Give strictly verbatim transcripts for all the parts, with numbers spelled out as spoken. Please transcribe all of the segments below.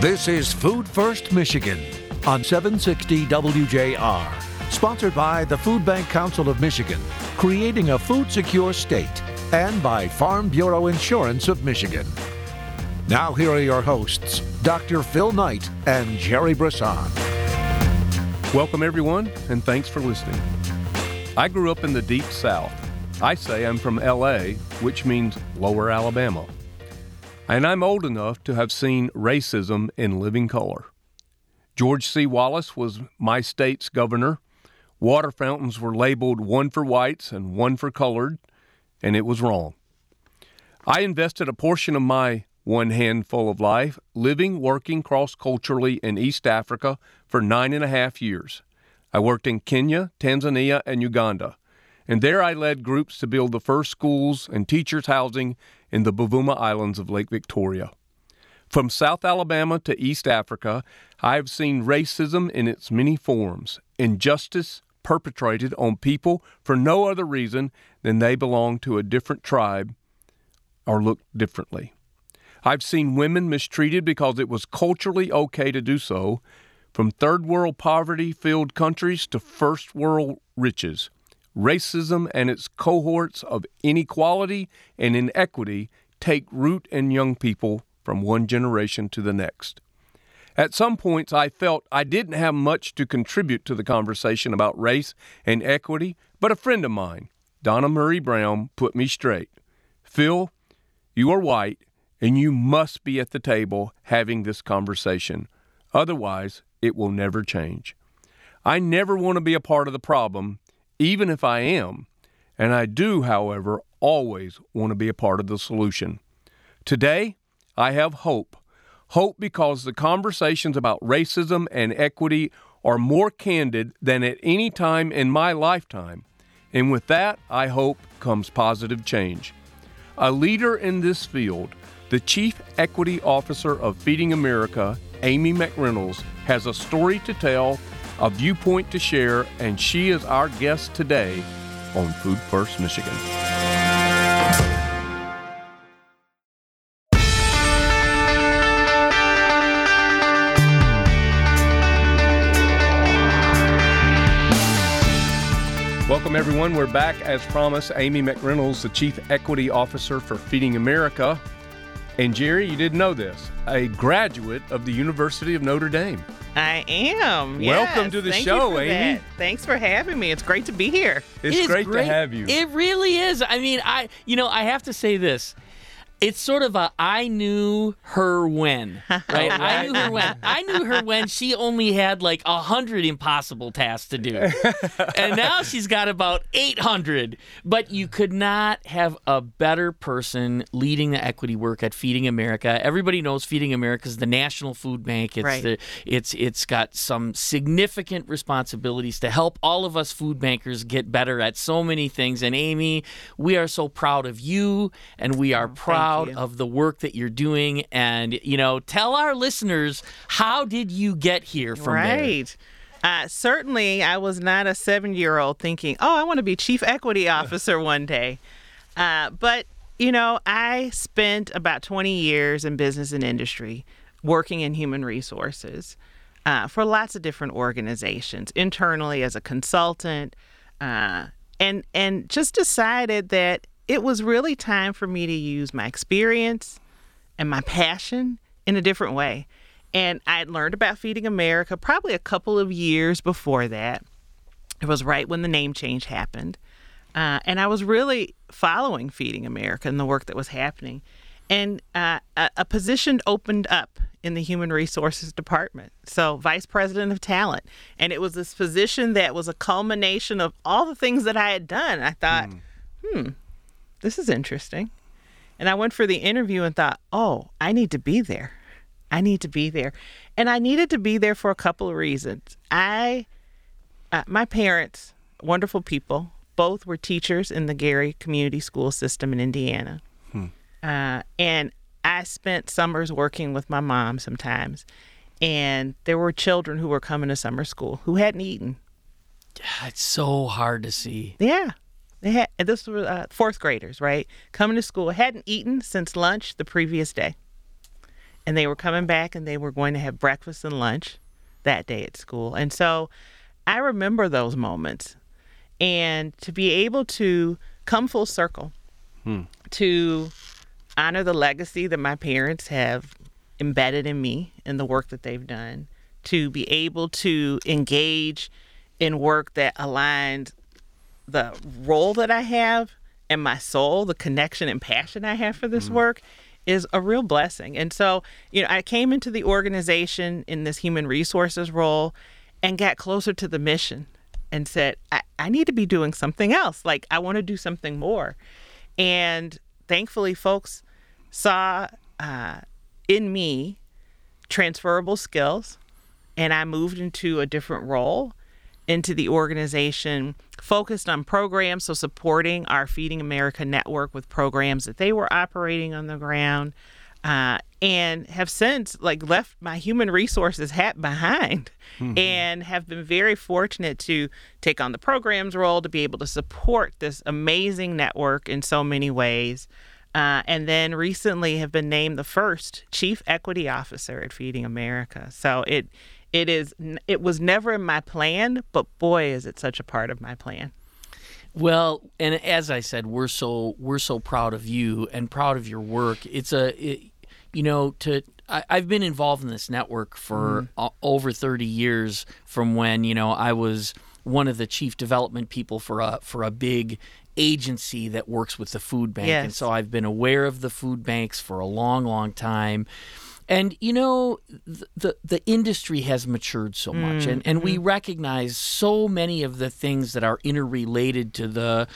This is Food First Michigan on seven sixty W J R, sponsored by the Food Bank Council of Michigan, creating a food-secure state, and by Farm Bureau Insurance of Michigan. Now here are your hosts, Doctor Phil Knight and Jerry Brisson. Welcome everyone, and thanks for listening. I grew up in the Deep South. I say I'm from L A, which means Lower Alabama. And I'm old enough to have seen racism in living color. George C. Wallace was my state's governor. Water fountains were labeled one for whites and one for colored, and it was wrong. I invested a portion of my one handful of life living, working cross-culturally in East Africa for nine and a half years. I worked in Kenya, Tanzania, and Uganda, and there I led groups to build the first schools and teachers' housing in the Bavuma Islands of Lake Victoria. From South Alabama to East Africa, I have seen racism in its many forms, injustice perpetrated on people for no other reason than they belong to a different tribe or look differently. I've seen women mistreated because it was culturally okay to do so, from third world poverty-filled countries to first world riches. Racism and its cohorts of inequality and inequity take root in young people from one generation to the next. At some points, I felt I didn't have much to contribute to the conversation about race and equity, but a friend of mine, Donna Murray Brown, put me straight. Phil, you are white, and you must be at the table having this conversation. Otherwise, it will never change. I never want to be a part of the problem, even if I am, and I do, however, always want to be a part of the solution. Today, I have hope. Hope because the conversations about racism and equity are more candid than at any time in my lifetime, and with that, I hope, comes positive change. A leader in this field, the Chief Equity Officer of Feeding America, Amy McReynolds, has a story to tell, a viewpoint to share, and she is our guest today on Food First Michigan. Welcome, everyone. We're back. As promised, Amy McReynolds, the Chief Equity Officer for Feeding America. And Jerry, you didn't know this, a graduate of the University of Notre Dame. I am. Yes. Welcome to the Thank show, you for Amy. That. Thanks for having me. It's great to be here. It's it great, great to have you. It really is. I mean, I you know, I have to say this. It's sort of a I knew her when, right? I knew her when. I knew her when she only had like one hundred impossible tasks to do. And now she's got about eight hundred. But you could not have a better person leading the equity work at Feeding America. Everybody knows Feeding America is the national food bank. It's right. the, it's it's got some significant responsibilities to help all of us food bankers get better at so many things. And Amy, we are so proud of you, and we are proud of the work that you're doing. And, you know, tell our listeners, how did you get here from right. there? Right. Uh, certainly, I was not a seven-year-old thinking, oh, I want to be Chief Equity Officer one day. Uh, but, you know, I spent about twenty years in business and industry working in human resources uh, for lots of different organizations, internally as a consultant, uh, and and just decided that it was really time for me to use my experience and my passion in a different way. And I had learned about Feeding America probably a couple of years before that. It was right when the name change happened. Uh, and I was really following Feeding America and the work that was happening. And uh, a, a position opened up in the Human Resources Department, so Vice President of Talent. And it was this position that was a culmination of all the things that I had done. I thought, mm. hmm. this is interesting. And I went for the interview and thought, oh, I need to be there. I need to be there. And I needed to be there for a couple of reasons. I, uh, my parents, wonderful people, both were teachers in the Gary Community School System in Indiana. Hmm. Uh, and I spent summers working with my mom sometimes. And there were children who were coming to summer school who hadn't eaten. It's so hard to see. Yeah. They had, this was uh, fourth graders, right? Coming to school, hadn't eaten since lunch the previous day. and they were coming back and they were going to have breakfast and lunch that day at school. And so I remember those moments, and to be able to come full circle hmm. to honor the legacy that my parents have embedded in me and the work that they've done, to be able to engage in work that aligns the role that I have and my soul, the connection and passion I have for this mm-hmm. work, is a real blessing. And so, you know, I came into the organization in this human resources role and got closer to the mission and said, I, I need to be doing something else. Like, I want to do something more. And thankfully, folks saw uh, in me transferable skills, and I moved into a different role into the organization, focused on programs, so supporting our Feeding America network with programs that they were operating on the ground, uh, and have since like left my human resources hat behind mm-hmm. and have been very fortunate to take on the programs role, to be able to support this amazing network in so many ways. Uh, and then recently have been named the first Chief Equity Officer at Feeding America. So it It is. It was never in my plan, but boy, is it such a part of my plan. Well, and as I said, we're so we're so proud of you and proud of your work. It's a, it, you know, to I, I've been involved in this network for mm. over thirty years. From when you know I was one of the chief development people for a for a big agency that works with the food bank, yes. and so I've been aware of the food banks for a long, long time. And, you know, the the industry has matured so much, mm-hmm. and, and we recognize so many of the things that are interrelated to the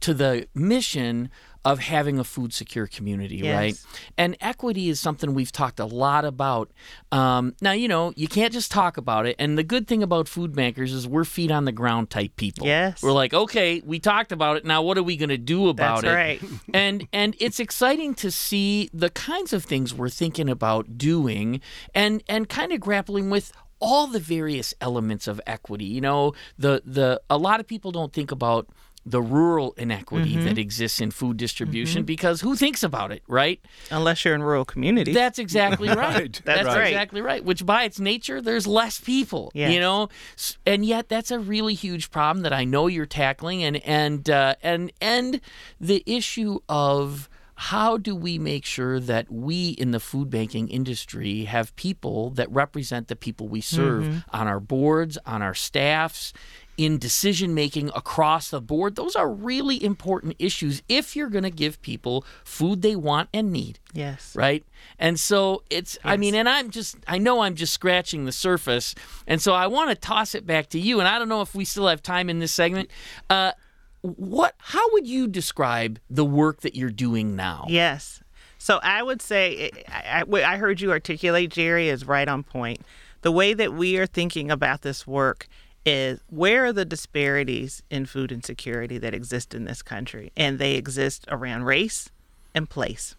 to the mission of having a food secure community, yes. right? And equity is something we've talked a lot about. Um, now, you know, you can't just talk about it. And the good thing about food bankers is we're feet on the ground type people. Yes. We're like, okay, we talked about it. Now, what are we going to do about That's it? That's right. And, and it's exciting to see the kinds of things we're thinking about doing and, and kind of grappling with all the various elements of equity. You know, the the a lot of people don't think about the rural inequity mm-hmm. that exists in food distribution mm-hmm. because who thinks about it, right? Unless you're in rural communities. That's exactly right. right. That's, that's right. exactly right, which by its nature, there's less people, yes. you know? And yet that's a really huge problem that I know you're tackling, and and uh, and and the issue of how do we make sure that we in the food banking industry have people that represent the people we serve mm-hmm. on our boards, on our staffs, in decision-making across the board. Those are really important issues if you're going to give people food they want and need. Yes. Right? And so it's, yes. I mean, and I'm just, I know I'm just scratching the surface, and so I want to toss it back to you, and I don't know if we still have time in this segment. Uh, what, how would you describe the work that you're doing now? Yes. So I would say, I, I, I heard you articulate, Jerry, is right on point. The way that we are thinking about this work is, where are the disparities in food insecurity that exist in this country? And they exist around race and place.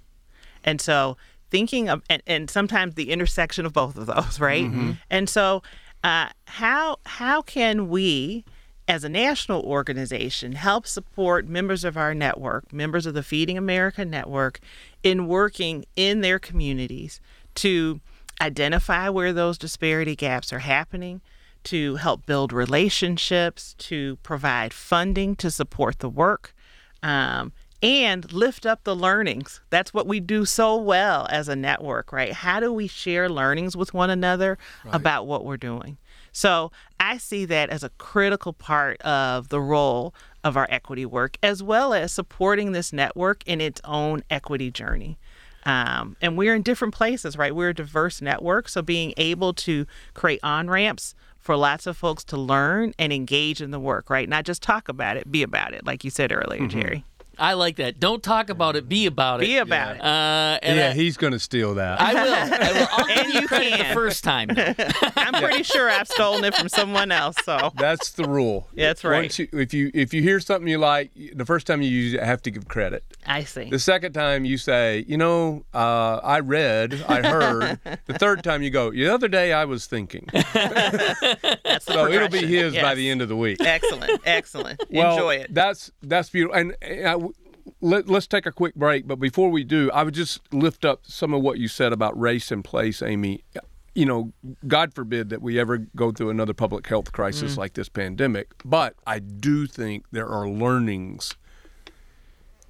And so thinking of, and, and sometimes the intersection of both of those, right? Mm-hmm. And so uh, how how can we, as a national organization, help support members of our network, members of the Feeding America network, in working in their communities to identify where those disparity gaps are happening, to help build relationships, to provide funding to support the work, um, and lift up the learnings. That's what we do so well as a network, right? How do we share learnings with one another right. about what we're doing? So I see that as a critical part of the role of our equity work, as well as supporting this network in its own equity journey. Um, and we're in different places, right? We're a diverse network, so being able to create on-ramps for lots of folks to learn and engage in the work, right? Not just talk about it, be about it, like you said earlier, mm-hmm. Jerry. I like that. Don't talk about it, be about it. Be about yeah. it. Uh, and yeah, I, he's going to steal that. I will. I will. I'll and give you, you credit can. The first time. I'm pretty sure I've stolen it from someone else. So that's the rule. Yeah, that's right. Once you, if you if you hear something you like, the first time you use it, have to give credit. I see. The second time you say, you know, uh, I read, I heard. The third time you go, the other day I was thinking. That's so it'll be his yes. by the end of the week. Excellent. Excellent. Well, enjoy it. That's that's beautiful. And, and I, let, let's take a quick break. But before we do, I would just lift up some of what you said about race and place, Amy. You know, God forbid that we ever go through another public health crisis mm. like this pandemic. But I do think there are learnings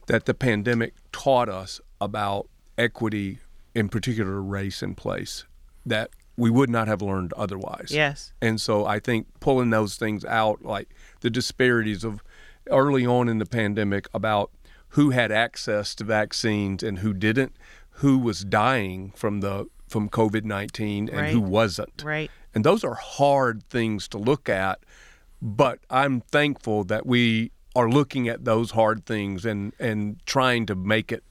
that the pandemic taught us about equity, in particular race and place, that we would not have learned otherwise. Yes. And so I think pulling those things out, like the disparities of early on in the pandemic about who had access to vaccines and who didn't, who was dying from the from COVID nineteen and right. who wasn't. Right. And those are hard things to look at, but I'm thankful that we are looking at those hard things and, and trying to make it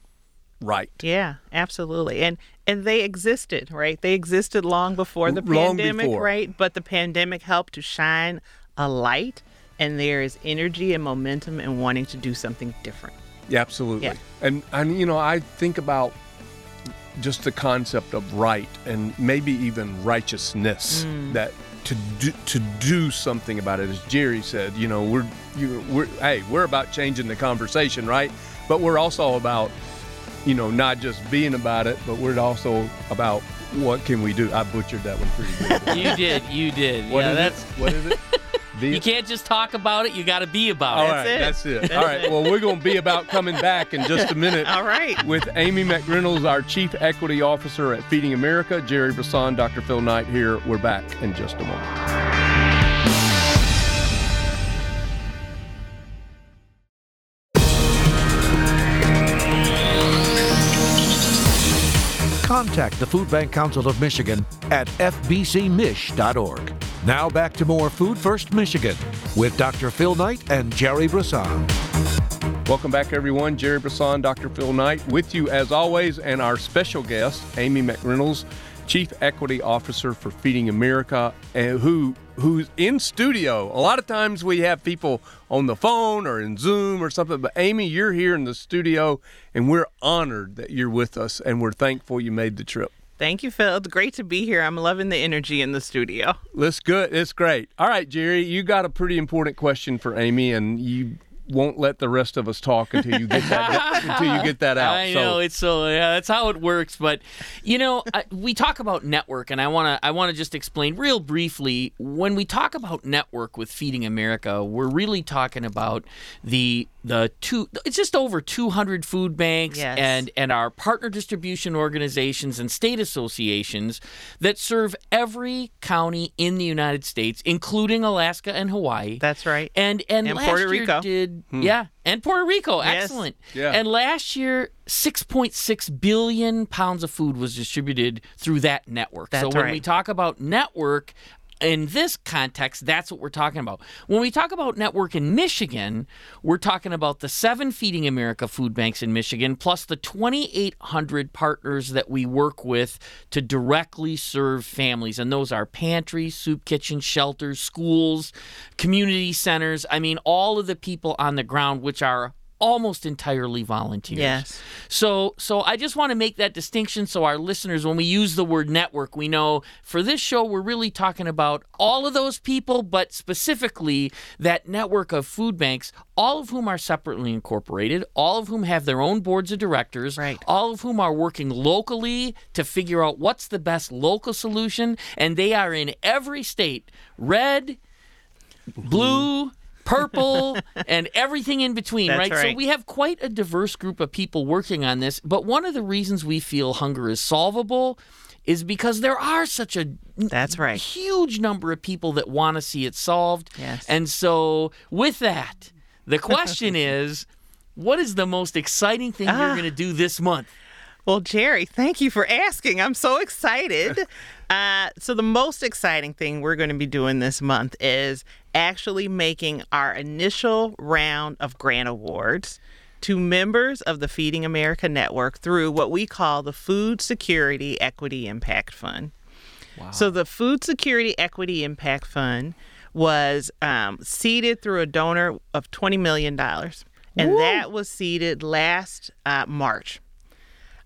right. Yeah, absolutely. And and they existed, right? They existed long before the long pandemic, before. right? But the pandemic helped to shine a light, and there is energy and momentum and wanting to do something different. Yeah, absolutely. Yeah. And, and, you know, I think about just the concept of right and maybe even righteousness, mm. that to do, to do something about it. As Jerry said, you know, we're, you, we're hey, we're about changing the conversation, right? But we're also about, you know, not just being about it, but we're also about what can we do. I butchered that one pretty good. you did, you did. What, yeah, is, that's... it? What is it? The... You can't just talk about it. You got to be about All it. All right, that's it. That's it. All right, well, we're going to be about coming back in just a minute. All right. With Amy McReynolds, our Chief Equity Officer at Feeding America, Jerry Brisson, Doctor Phil Knight here. We're back in just a moment. Contact the Food Bank Council of Michigan at f b c mich dot org. Now back to more Food First Michigan with Doctor Phil Knight and Jerry Brisson. Welcome back, everyone. Jerry Brisson, Doctor Phil Knight with you as always, and our special guest, Amy McReynolds, Chief Equity Officer for Feeding America, and who who's in studio. A lot of times we have people on the phone or in Zoom or something, but Amy, you're here in the studio, and we're honored that you're with us, and we're thankful you made the trip. Thank you, Phil. It's great to be here. I'm loving the energy in the studio. That's good. It's great. All right, Jerry, you got a pretty important question for Amy, and you won't let the rest of us talk until you get that until you get that out. I so. know it's so yeah, that's how it works. But you know, I, we talk about network, and I wanna I wanna just explain real briefly. When we talk about network with Feeding America, we're really talking about the. The two, it's just over two hundred food banks yes. and, and our partner distribution organizations and state associations that serve every county in the United States, including Alaska and Hawaii. That's right. And and, and last Puerto year Rico. did hmm. yeah, and Puerto Rico, yes. excellent. Yeah. And last year, six point six billion pounds of food was distributed through that network. That's so when right. we talk about network. In this context, that's what we're talking about. When we talk about network in Michigan, we're talking about the seven Feeding America food banks in Michigan, plus the twenty-eight hundred partners that we work with to directly serve families. And those are pantries, soup kitchens, shelters, schools, community centers. I mean, all of the people on the ground, which are almost entirely volunteers. Yes. So so I just want to make that distinction so our listeners, when we use the word network, we know for this show we're really talking about all of those people, but specifically that network of food banks, all of whom are separately incorporated, all of whom have their own boards of directors, right. all of whom are working locally to figure out what's the best local solution, and they are in every state, red, blue, purple, and everything in between, right? right? So we have quite a diverse group of people working on this. But one of the reasons we feel hunger is solvable is because there are such a That's right. huge number of people that want to see it solved. Yes. And so with that, the question is, what is the most exciting thing ah. you're going to do this month? Well, Jerry, thank you for asking. I'm so excited. Uh, so the most exciting thing we're going to be doing this month is actually making our initial round of grant awards to members of the Feeding America Network through what we call the Food Security Equity Impact Fund. Wow. So the Food Security Equity Impact Fund was um, seeded through a donor of twenty million dollars. And Woo. that was seeded last uh, March.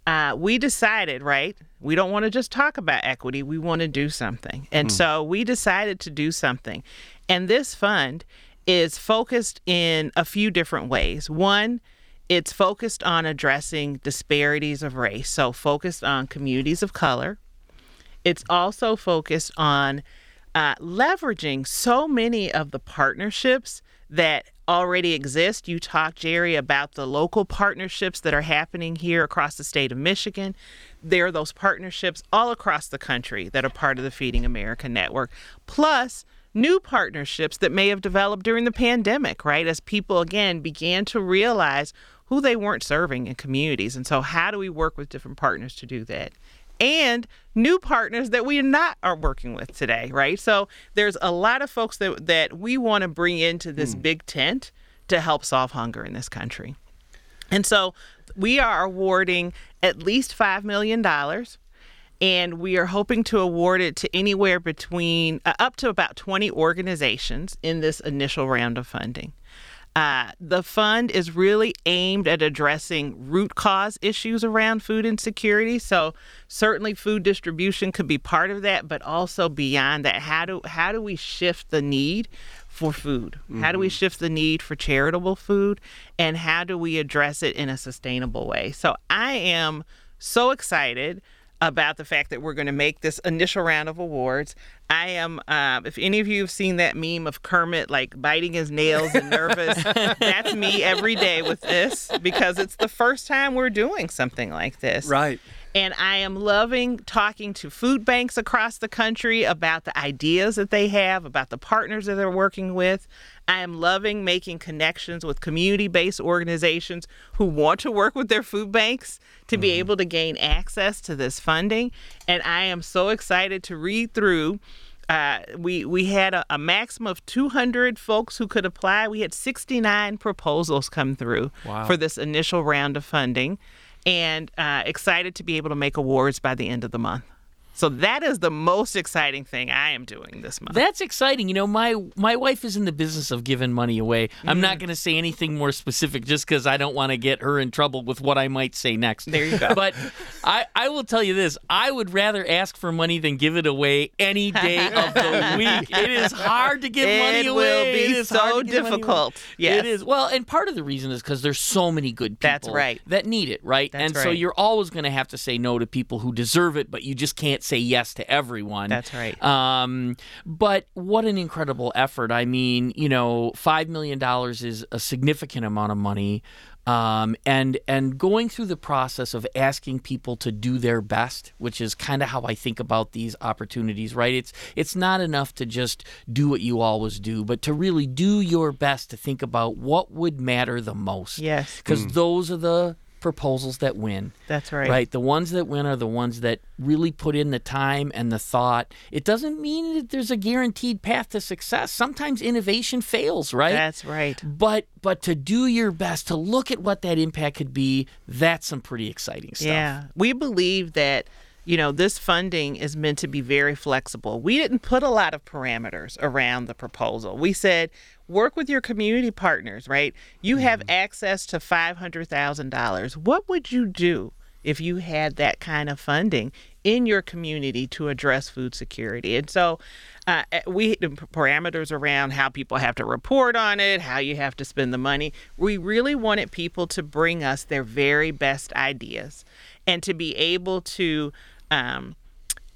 Uh, we decided, right, we don't want to just talk about equity. We want to do something. And mm. so we decided to do something. And this fund is focused in a few different ways. One It's focused on addressing disparities of race, so focused on communities of color. It's also focused on uh, leveraging so many of the partnerships that already exist. You talked, Jerry, about the local partnerships that are happening here across the state of Michigan. There are those partnerships all across the country that are part of the Feeding America network, plus new partnerships that may have developed during the pandemic, right? As people, again, began to realize who they weren't serving in communities. And so how do we work with different partners to do that? And new partners that we not are working with today, right? So there's a lot of folks that, that we want to bring into this mm. big tent to help solve hunger in this country. And so we are awarding at least five million dollars, and we are hoping to award it to anywhere between uh, up to about twenty organizations in this initial round of funding. Uh, the fund is really aimed at addressing root cause issues around food insecurity. So certainly food distribution could be part of that, but also beyond that, how do how do we shift the need for food? Mm-hmm. How do we shift the need for charitable food? And how do we address it in a sustainable way? So I am so excited about the fact that we're going to make this initial round of awards. I am, uh, if any of you have seen that meme of Kermit, like biting his nails and nervous, that's me every day with this, because it's the first time we're doing something like this. Right. And I am loving talking to food banks across the country about the ideas that they have, about the partners that they're working with. I am loving making connections with community-based organizations who want to work with their food banks to mm-hmm. be able to gain access to this funding. And I am so excited to read through. Uh, we we had a, a maximum of two hundred folks who could apply. We had sixty-nine proposals come through wow. for this initial round of funding, and uh, excited to be able to make awards by the end of the month. So that is the most exciting thing I am doing this month. That's exciting. You know, my my wife is in the business of giving money away. Mm-hmm. I'm not going to say anything more specific just because I don't want to get her in trouble with what I might say next. There you go. But I, I will tell you this. I would rather ask for money than give it away any day of the week. It is hard to give it money away. It will be it so difficult. Yes. It is. Well, and part of the reason is because there's so many good people That's right. that need it, right? That's and right. so you're always going to have to say no to people who deserve it, but you just can't say yes to everyone. That's right. Um, but what an incredible effort. I mean, you know, five million dollars is a significant amount of money. Um, and and going through the process of asking people to do their best, which is kind of how I think about these opportunities, right? It's it's not enough to just do what you always do, but to really do your best to think about what would matter the most. Yes. Because mm. those are the proposals that win. That's right. Right. The ones that win are the ones that really put in the time and the thought. It doesn't mean that there's a guaranteed path to success. Sometimes innovation fails, right? That's right. But but to do your best, to look at what that impact could be, that's some pretty exciting stuff. Yeah. We believe that, you know, this funding is meant to be very flexible. We didn't put a lot of parameters around the proposal. We said, work with your community partners, right? You have mm-hmm. access to five hundred thousand dollars. What would you do if you had that kind of funding in your community to address food security? And so uh, we hit the parameters around how people have to report on it, how you have to spend the money. We really wanted people to bring us their very best ideas and to be able to um,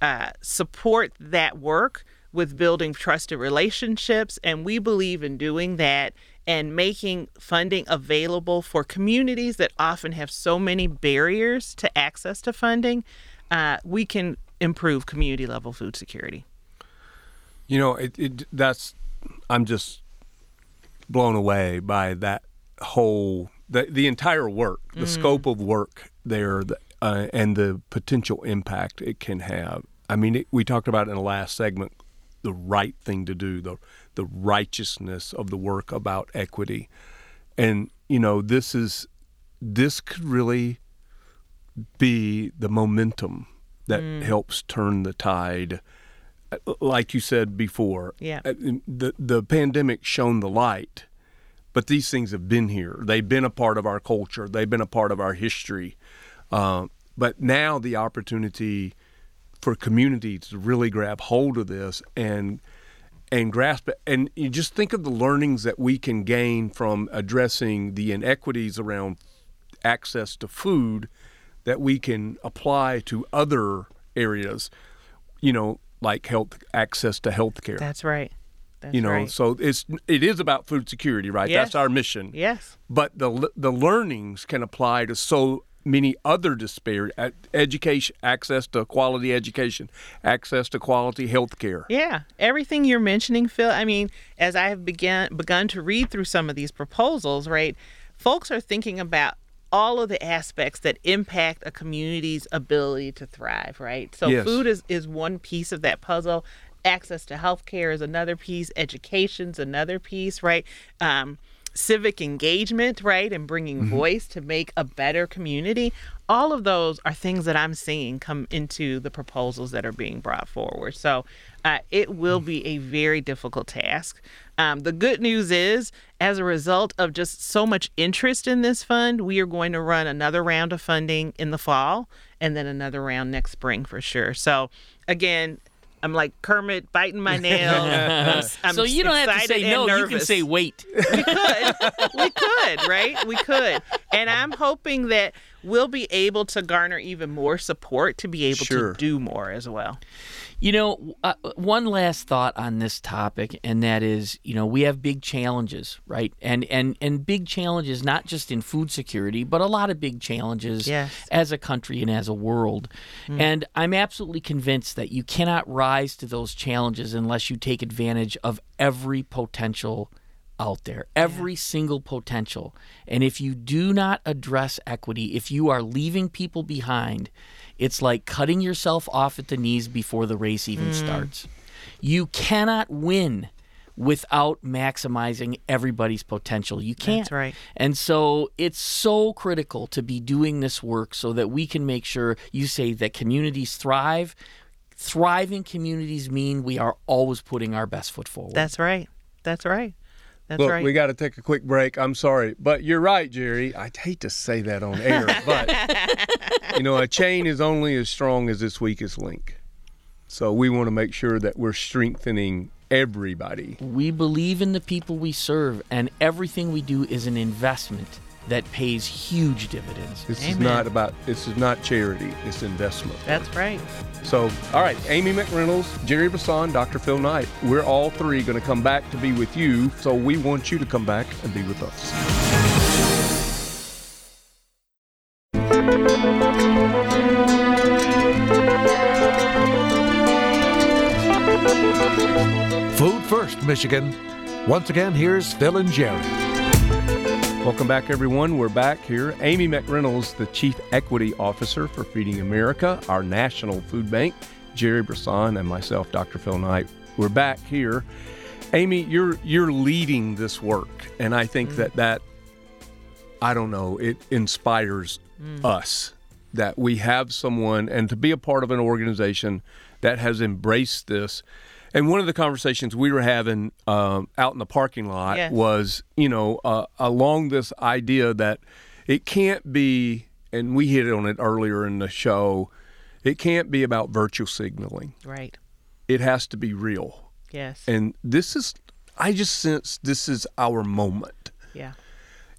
uh, support that work with building trusted relationships. And we believe in doing that and making funding available for communities that often have so many barriers to access to funding. Uh, we can improve community level food security. You know, it, it, that's, I'm just blown away by that whole, the, the entire work, the mm. scope of work there uh, and the potential impact it can have. I mean, it, we talked about in the last segment, the right thing to do, the the righteousness of the work about equity. And, you know, this is this could really be the momentum that mm. helps turn the tide. Like you said before, yeah. the, the pandemic shone the light, but these things have been here. They've been a part of our culture. They've been a part of our history. Uh, but now the opportunity for community to really grab hold of this and and grasp it. And you just think of the learnings that we can gain from addressing the inequities around access to food that we can apply to other areas, you know, like health access to health care. That's right. That's you know, right. So it's it is about food security, right? Yes. That's our mission. Yes. But the the learnings can apply to so many other disparities: education, access to quality education, access to quality health care. Yeah, everything you're mentioning, Phil. I mean, as I have began begun to read through some of these proposals, right? Folks are thinking about all of the aspects that impact a community's ability to thrive, right? So yes. food is, is one piece of that puzzle. Access to health care is another piece. Education's another piece, right? Um, civic engagement, right? And bringing mm-hmm. voice to make a better community. All of those are things that I'm seeing come into the proposals that are being brought forward. So uh, it will be a very difficult task. Um, the good news is, as a result of just so much interest in this fund, we are going to run another round of funding in the fall and then another round next spring for sure. So again, I'm like Kermit biting my nail. I'm, I'm so you don't have to say no. Nervous. You can say wait. We could. We could, right? We could. And I'm hoping that we'll be able to garner even more support to be able sure. to do more as well. You know, uh, one last thought on this topic, and that is, you know, we have big challenges, right? And and and big challenges not just in food security, but a lot of big challenges yes. as a country and as a world. Mm. And I'm absolutely convinced that you cannot rise to those challenges unless you take advantage of every potential out there, every yeah. single potential. And if you do not address equity, if you are leaving people behind, it's like cutting yourself off at the knees before the race even mm. starts. You cannot win without maximizing everybody's potential. You can't. That's right. And so it's so critical to be doing this work so that we can make sure you say that communities thrive. Thriving communities mean we are always putting our best foot forward. That's right. That's right. That's Look, right. we got to take a quick break. I'm sorry, but you're right, Jerry. I'd hate to say that on air, but you know, a chain is only as strong as its weakest link. So we want to make sure that we're strengthening everybody. We believe in the people we serve, and everything we do is an investment that pays huge dividends. This Amen. is not about. This is not charity. It's investment. That's right. So, all right, Amy McReynolds, Jerry Brisson, Doctor Phil Knight. We're all three going to come back to be with you. So we want you to come back and be with us. Food First Michigan. Once again, here's Phil and Jerry. Welcome back, everyone. We're back here. Amy McReynolds, the Chief Equity Officer for Feeding America, our national food bank. Jerry Brisson and myself, Doctor Phil Knight. We're back here. Amy, you're you're leading this work, and I think mm. that that, I don't know, it inspires mm. us that we have someone and to be a part of an organization that has embraced this. And one of the conversations we were having um, out in the parking lot yes. was, you know, uh, along this idea that it can't be, and we hit on it earlier in the show, it can't be about virtue signaling. Right. It has to be real. Yes. And this is, I just sense this is our moment. Yeah.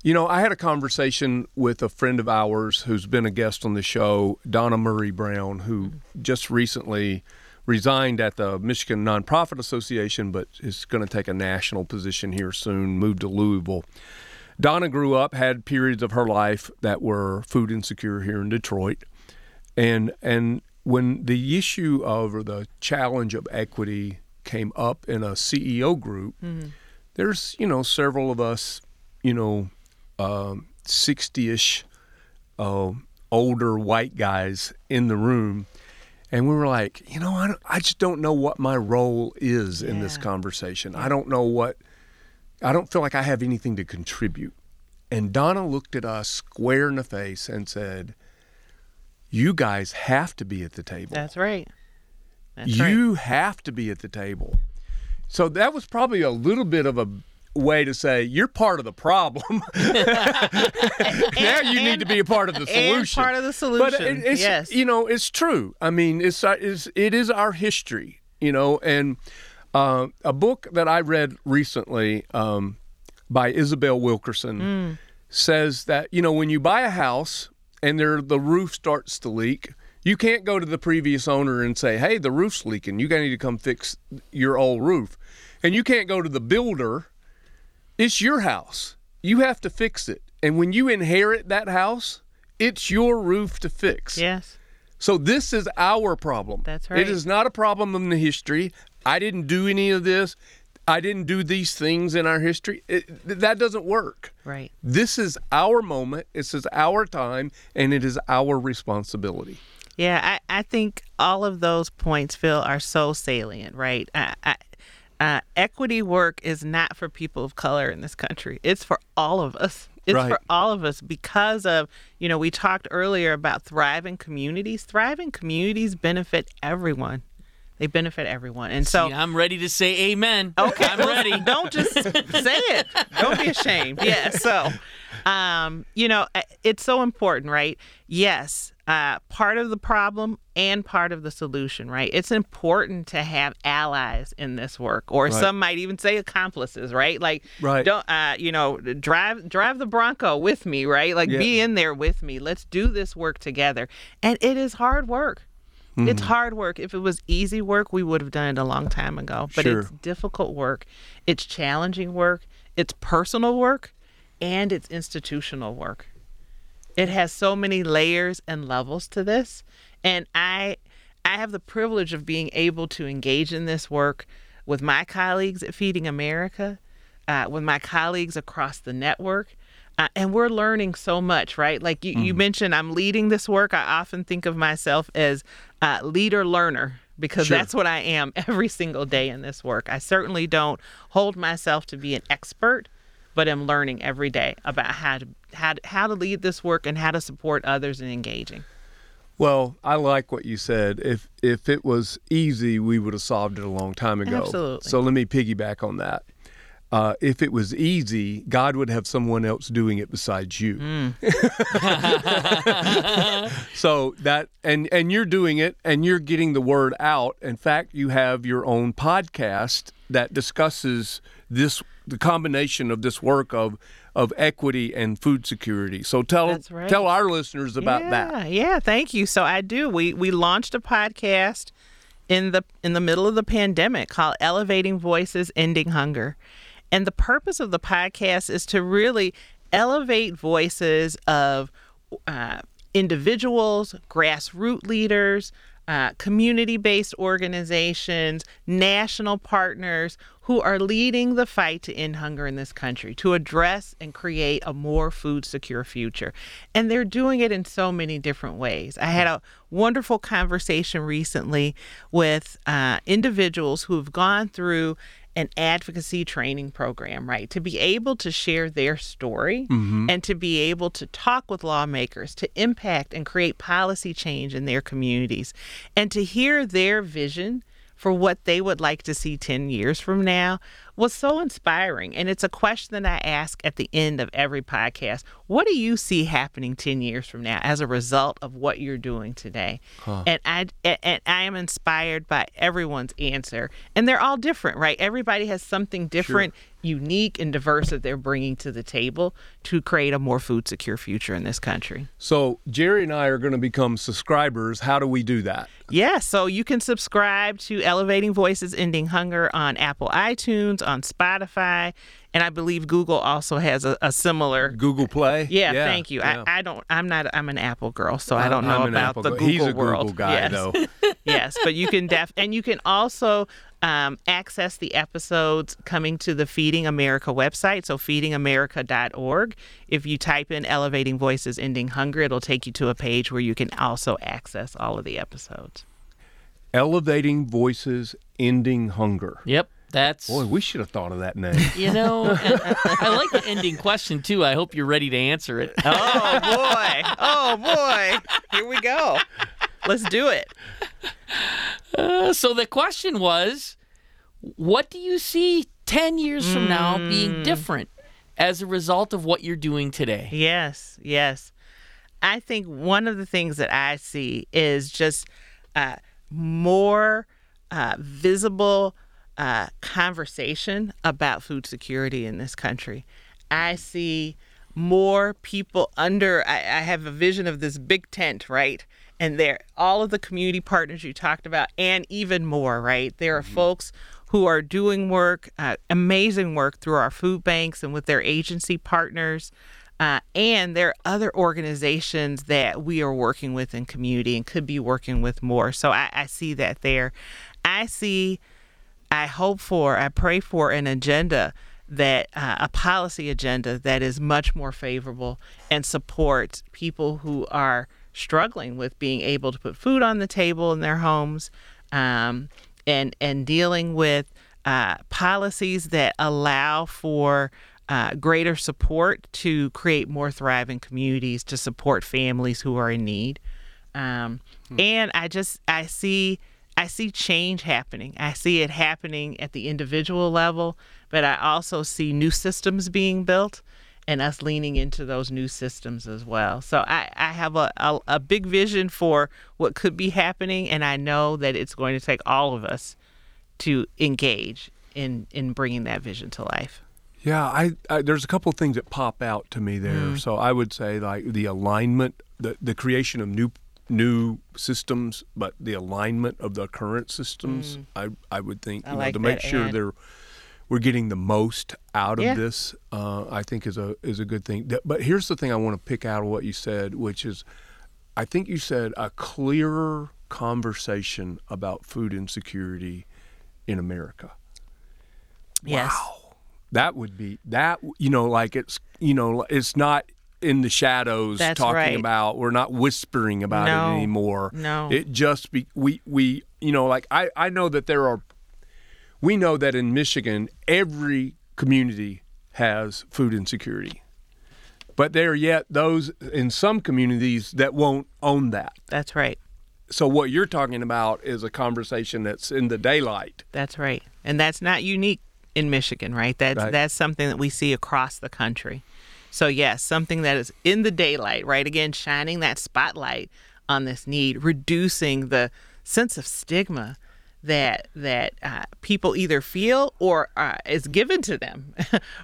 You know, I had a conversation with a friend of ours who's been a guest on the show, Donna Murray Brown, who mm-hmm. just recently resigned at the Michigan Nonprofit Association, but is going to take a national position here soon, moved to Louisville. Donna grew up, had periods of her life that were food insecure here in Detroit. And and when the issue of, or the challenge of equity came up in a C E O group, mm-hmm. there's, you know, several of us, you know, um, sixty-ish uh, older white guys in the room. And we were like, you know, I, don't, I just don't know what my role is yeah. in this conversation. I don't know what, I don't feel like I have anything to contribute. And Donna looked at us square in the face and said, you guys have to be at the table. That's right. That's you right. have to be at the table. So that was probably a little bit of a way to say you're part of the problem. Now you and, need to be a part of the solution. And part of the solution. But it, it's, yes, you know, it's true. I mean, it's, it's it is our history, you know. And uh, a book that I read recently um, by Isabel Wilkerson mm. says that, you know, when you buy a house and there, the roof starts to leak, you can't go to the previous owner and say, hey, the roof's leaking. You need to come fix your old roof. And you can't go to the builder. It's your house. You have to fix it. And when you inherit that house, it's your roof to fix. Yes. So this is our problem. That's right. It is not a problem in the history. I didn't do any of this. I didn't do these things in our history. It, that doesn't work. Right. This is our moment. This is our time, and it is our responsibility. Yeah, I, I think all of those points, Phil, are so salient, right? I, I, uh, equity work is not for people of color in this country. It's for all of us. It's right. for all of us because of, you know, we talked earlier about thriving communities. Thriving communities benefit everyone. They benefit everyone. And so See, I'm ready to say amen. Okay. I'm ready. Don't just say it. Don't be ashamed. Yeah. So, um, you know, it's so important, right? Yes. Uh, part of the problem and part of the solution, right? It's important to have allies in this work, or right. some might even say accomplices, right? Like, right. don't, uh, you know, drive, drive the Bronco with me, right? Like yeah. be in there with me. Let's do this work together. And it is hard work. Mm-hmm. It's hard work. If it was easy work, we would have done it a long time ago. But sure. it's difficult work. It's challenging work. It's personal work. And it's institutional work. It has so many layers and levels to this. And I I have the privilege of being able to engage in this work with my colleagues at Feeding America, uh, with my colleagues across the network. Uh, and we're learning so much, right? Like you, mm. you mentioned, I'm leading this work. I often think of myself as a leader learner because sure. that's what I am every single day in this work. I certainly don't hold myself to be an expert, but I'm learning every day about how to, how to, how to lead this work and how to support others in engaging. Well, I like what you said. If if it was easy, we would have solved it a long time ago. Absolutely. So let me piggyback on that. Uh, if it was easy, God would have someone else doing it besides you. Mm. So that, and, and you're doing it, and you're getting the word out. In fact, you have your own podcast that discusses this, the combination of this work of of equity and food security. So tell That's right. tell our listeners about yeah, that. Yeah, thank you. So I do. We we launched a podcast in the in the middle of the pandemic called Elevating Voices, Ending Hunger. And the purpose of the podcast is to really elevate voices of uh, individuals, grassroots leaders, uh, community-based organizations, national partners who are leading the fight to end hunger in this country, to address and create a more food-secure future. And they're doing it in so many different ways. I had a wonderful conversation recently with uh, individuals who have gone through an advocacy training program, right? To be able to share their story mm-hmm. and to be able to talk with lawmakers, to impact and create policy change in their communities, and to hear their vision for what they would like to see ten years from now was so inspiring. And it's a question that I ask at the end of every podcast. What do you see happening ten years from now as a result of what you're doing today? Huh. And I and I am inspired by everyone's answer. And they're all different, right? Everybody has something different, sure. unique, and diverse that they're bringing to the table to create a more food secure future in this country. So Jerry and I are going to become subscribers. How do we do that? Yeah, so you can subscribe to Elevating Voices Ending Hunger on Apple iTunes, on Spotify, and I believe Google also has a, a similar Google Play. Yeah, yeah thank you. Yeah. I, I don't. I'm not. I'm an Apple girl, so I don't know I'm about the Google He's a world. Google guy, yes. though. Yes, but you can def and you can also um, access the episodes coming to the Feeding America website. So feeding america dot org. If you type in "Elevating Voices, Ending Hunger," it'll take you to a page where you can also access all of the episodes. Elevating Voices, Ending Hunger. Yep. That's Boy, we should have thought of that name. You know, I like the ending question, too. I hope you're ready to answer it. Oh, boy. Oh, boy. Here we go. Let's do it. Uh, so the question was, what do you see ten years from mm. now being different as a result of what you're doing today? Yes, yes. I think one of the things that I see is just uh, more uh, visible Uh, conversation about food security in this country. I see more people under, I, I have a vision of this big tent, right? And there, all of the community partners you talked about, and even more, right? There are mm-hmm. folks who are doing work, uh, amazing work through our food banks and with their agency partners. Uh, and there are other organizations that we are working with in community and could be working with more. So I, I see that there. I see, I hope for, I pray for an agenda that uh, a policy agenda that is much more favorable and supports people who are struggling with being able to put food on the table in their homes, um, and and dealing with uh, policies that allow for uh, greater support to create more thriving communities, to support families who are in need. Um, hmm. And I just, I see I see change happening. I see it happening at the individual level, but I also see new systems being built and us leaning into those new systems as well. So I, I have a, a, a big vision for what could be happening, and I know that it's going to take all of us to engage in, in bringing that vision to life. Yeah, I, I there's a couple of things that pop out to me there. Mm. So I would say like the alignment, the, the creation of new new systems, but the alignment of the current systems, mm. I I would think, you know, like to make sure ad. they're we're getting the most out of yeah. this, uh, I think is a is a good thing. But here's the thing I want to pick out of what you said, which is, I think you said a clearer conversation about food insecurity in America. Yes. Wow, that would be that. You know, like it's you know it's not. in the shadows That's talking right. about, we're not whispering about no, it anymore. No. It just, be, we, we, you know, like I, I know that there are, we know that in Michigan, every community has food insecurity, but there are yet those in some communities that won't own that. That's right. So what you're talking about is a conversation that's in the daylight. That's right. And that's not unique in Michigan, right? That's, right. that's something that we see across the country. So yes, something that is in the daylight, right? Again, shining that spotlight on this need, reducing the sense of stigma that that uh, people either feel or uh, is given to them,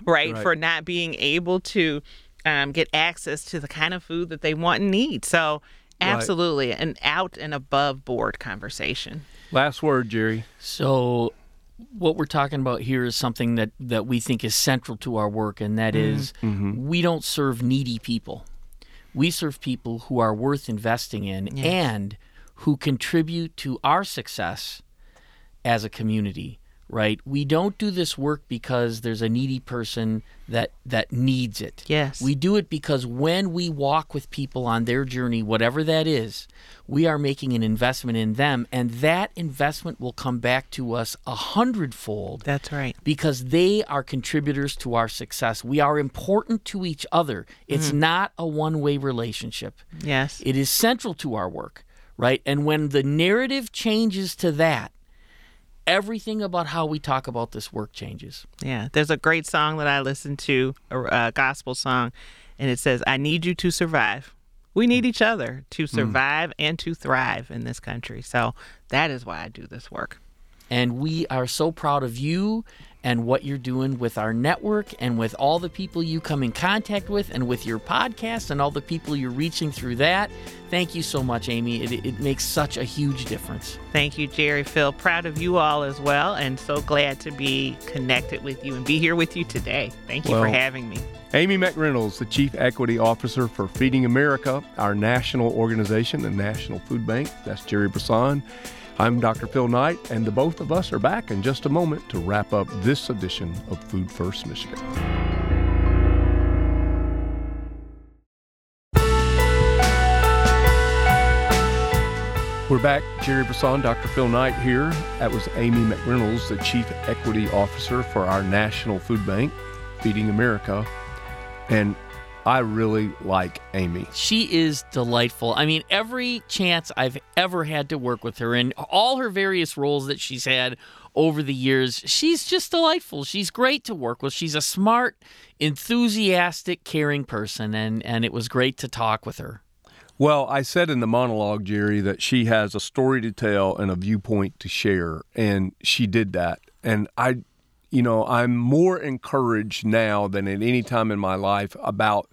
right? right? For not being able to um, get access to the kind of food that they want and need. So absolutely, right. an out and above board conversation. Last word, Jerry. So what we're talking about here is something that, that we think is central to our work, and that is mm-hmm. we don't serve needy people. We serve people who are worth investing in yes. and who contribute to our success as a community, right? We don't do this work because there's a needy person that, that needs it. Yes. We do it because when we walk with people on their journey, whatever that is, we are making an investment in them, and that investment will come back to us a hundredfold. That's right. Because they are contributors to our success. We are important to each other. It's mm-hmm. not a one-way relationship. Yes. It is central to our work, right? And when the narrative changes to that, everything about how we talk about this work changes. Yeah. There's a great song that I listen to, a, a gospel song, and it says, I need you to survive. We need each other to survive mm. and to thrive in this country. So that is why I do this work. And we are so proud of you and what you're doing with our network and with all the people you come in contact with and with your podcast and all the people you're reaching through that. Thank you so much, Amy. It, it makes such a huge difference. Thank you, Jerry, Phil. Proud of you all as well, and so glad to be connected with you and be here with you today. Thank you well, for having me. Amy McReynolds, the Chief Equity Officer for Feeding America, our national organization, the National Food Bank. That's Jerry Brisson. I'm Doctor Phil Knight, and the both of us are back in just a moment to wrap up this edition of Food First Michigan. We're back. Jerry Brisson, Doctor Phil Knight here. That was Amy McReynolds, the Chief Equity Officer for our National Food Bank, Feeding America. And I really like Amy. She is delightful. I mean, every chance I've ever had to work with her in all her various roles that she's had over the years, she's just delightful. She's great to work with. She's a smart, enthusiastic, caring person, and, and it was great to talk with her. Well, I said in the monologue, Jerry, that she has a story to tell and a viewpoint to share, and she did that. And I, you know, I'm more encouraged now than at any time in my life about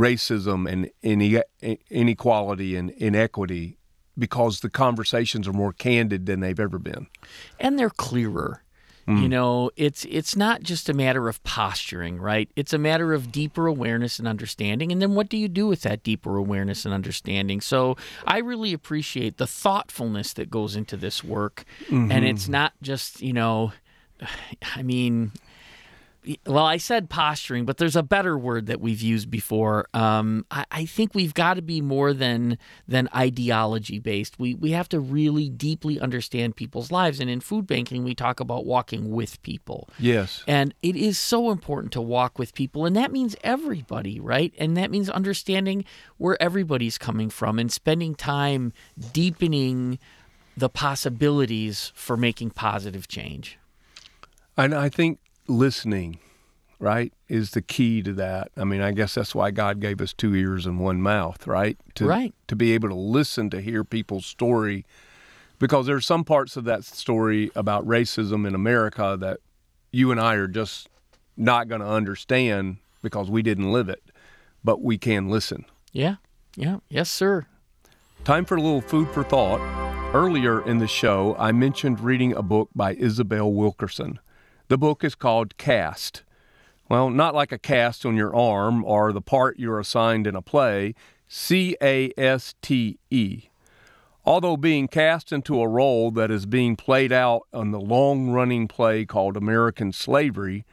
racism and ine- inequality and inequity because the conversations are more candid than they've ever been. And they're clearer. Mm. You know, it's it's not just a matter of posturing, right? It's a matter of deeper awareness and understanding. And then what do you do with that deeper awareness and understanding? So I really appreciate the thoughtfulness that goes into this work. Mm-hmm. And it's not just, you know, I mean... Well, I said posturing, but there's a better word that we've used before. Um, I, I think we've got to be more than than ideology based. We we have to really deeply understand people's lives. And in food banking, we talk about walking with people. Yes. And it is so important to walk with people. And that means everybody, right? And that means understanding where everybody's coming from and spending time deepening the possibilities for making positive change. And I think listening, right, is the key to that. I mean, I guess that's why God gave us two ears and one mouth, right? To, right. To be able to listen to hear people's story, because there's some parts of that story about racism in America that you and I are just not going to understand because we didn't live it, but we can listen. Yeah, yeah, yes, sir. Time for a little food for thought. Earlier in the show, I mentioned reading a book by Isabel Wilkerson. The book is called Caste. Well, not like a cast on your arm or the part you're assigned in a play, C A S T E. Although being cast into a role that is being played out on the long-running play called American Slavery,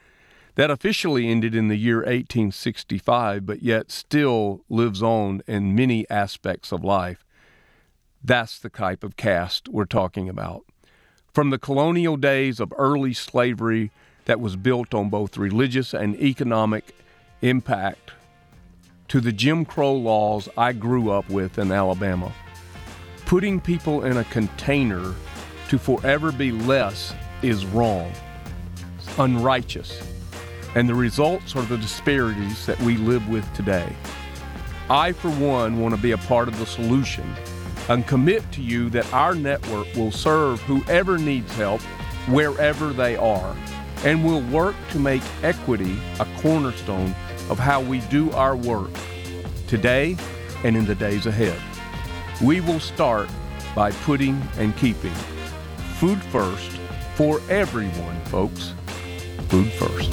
that officially ended in the year eighteen sixty-five, but yet still lives on in many aspects of life. That's the type of caste we're talking about. From the colonial days of early slavery that was built on both religious and economic impact to the Jim Crow laws I grew up with in Alabama. Putting people in a container to forever be less is wrong, unrighteous, and the results are the disparities that we live with today. I, for one, want to be a part of the solution and commit to you that our network will serve whoever needs help, wherever they are, and will work to make equity a cornerstone of how we do our work today and in the days ahead. We will start by putting and keeping food first for everyone, folks. Food first.